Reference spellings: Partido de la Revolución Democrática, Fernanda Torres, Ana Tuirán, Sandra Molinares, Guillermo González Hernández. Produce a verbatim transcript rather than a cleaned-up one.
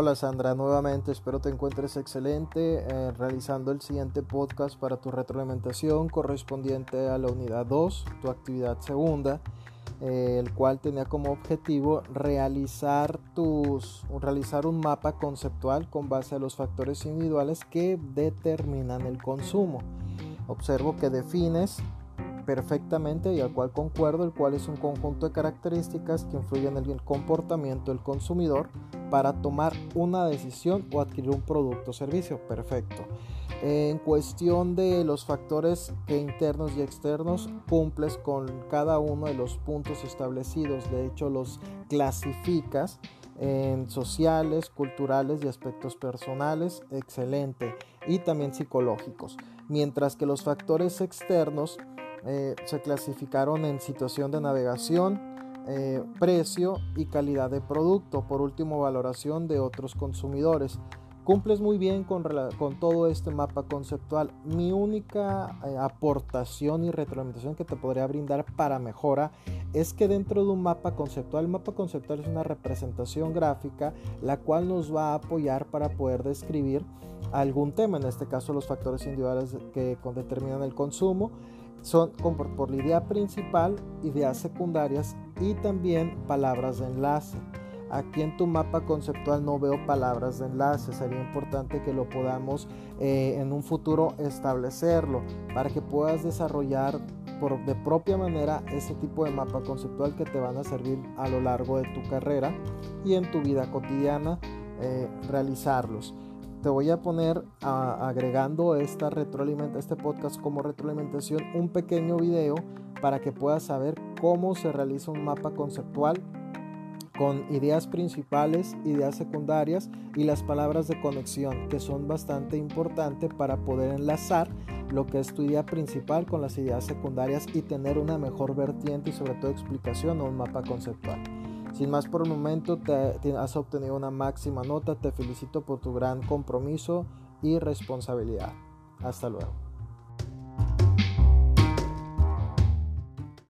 Hola Sandra, nuevamente espero te encuentres excelente eh, realizando el siguiente podcast para tu retroalimentación correspondiente a la unidad dos, tu actividad segunda, eh, el cual tenía como objetivo realizar, tus, realizar un mapa conceptual con base a los factores individuales que determinan el consumo. Observo que defines perfectamente y al cual concuerdo, el cual es un conjunto de características que influyen en el comportamiento del consumidor para tomar una decisión o adquirir un producto o servicio. Perfecto. En cuestión de los factores internos y externos, cumples con cada uno de los puntos establecidos. De hecho, los clasificas en sociales, culturales y aspectos personales. Excelente. Y también psicológicos. Mientras que los factores externos eh, se clasificaron en situación de navegación, Eh, precio y calidad de producto. Por último, valoración de otros consumidores. Cumples muy bien con, con todo este mapa conceptual. Mi única eh, aportación y retroalimentación que te podría brindar para mejora es que dentro de un mapa conceptual, el mapa conceptual es una representación gráfica la cual nos va a apoyar para poder describir algún tema, en este caso los factores individuales que determinan el consumo. Son por idea principal, ideas secundarias y también palabras de enlace. Aquí en tu mapa conceptual no veo palabras de enlace, sería importante que lo podamos eh, en un futuro establecerlo para que puedas desarrollar por, de propia manera ese tipo de mapa conceptual que te van a servir a lo largo de tu carrera y en tu vida cotidiana eh, realizarlos. Te voy a poner a, agregando esta retroalimenta, este podcast como retroalimentación, un pequeño video para que puedas saber cómo se realiza un mapa conceptual con ideas principales, ideas secundarias y las palabras de conexión, que son bastante importantes para poder enlazar lo que es tu idea principal con las ideas secundarias y tener una mejor vertiente y sobre todo explicación a un mapa conceptual. Sin más por el momento, te, te has obtenido una máxima nota. Te felicito por tu gran compromiso y responsabilidad. Hasta luego.